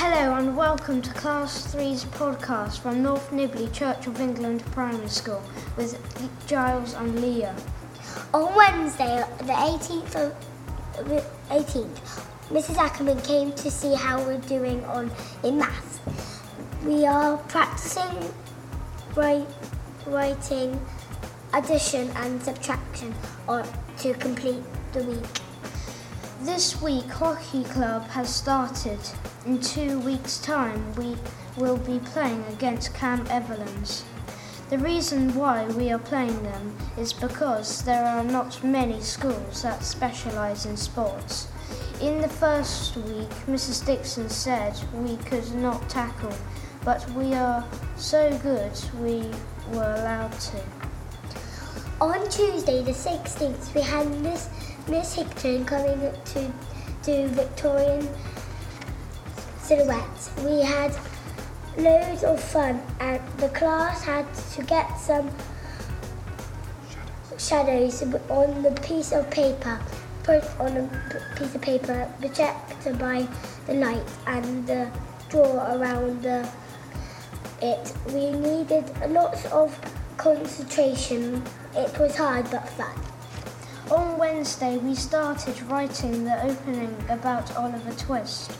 Hello and welcome to Class Reads Podcast from North Nibley Church of England Primary School with Giles and Leah. On Wednesday, the 18th, Mrs. Ackerman came to see how we're doing in maths. We are practicing writing addition and subtraction to complete the week. This week, Hockey Club has started. In 2 weeks' time, we will be playing against Camp Everlands. The reason why we are playing them is because there are not many schools that specialise in sports. In the first week, Mrs. Dixon said we could not tackle, but we are so good we were allowed to. On Tuesday the 16th, we had Miss Hickton coming to do Victorian silhouettes. We had loads of fun and the class had to get some shadows on the piece of paper, put on a piece of paper, projected by the light and draw around it. We needed lots of concentration. It was hard but fun. On Wednesday, we started writing the opening about Oliver Twist.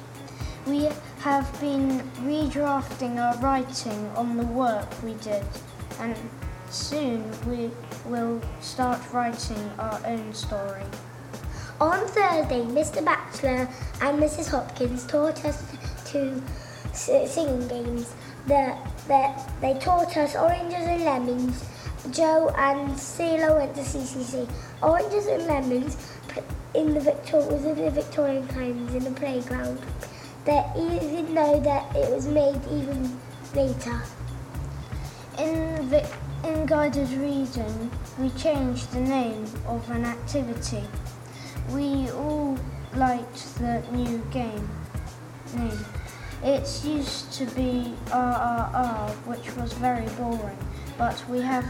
We have been redrafting our writing on the work we did, and soon we will start writing our own story. On Thursday, Mr. Bachelor and Mrs. Hopkins taught us to singing games. They taught us Oranges and Lemons. Joe and Celo went to CCC. Oranges and Lemons was in the Victorian times in the playground. Even though that it was made even later. In Guiders' Region, we changed the name of an activity. We all liked the new game name. It used to be RRR, which was very boring, but we have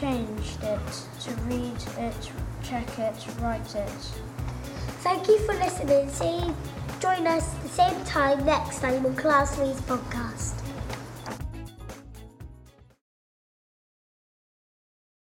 changed it to read it, check it, write it. Thank you for listening. See you. Join us the same time next time on Class Reads Podcast.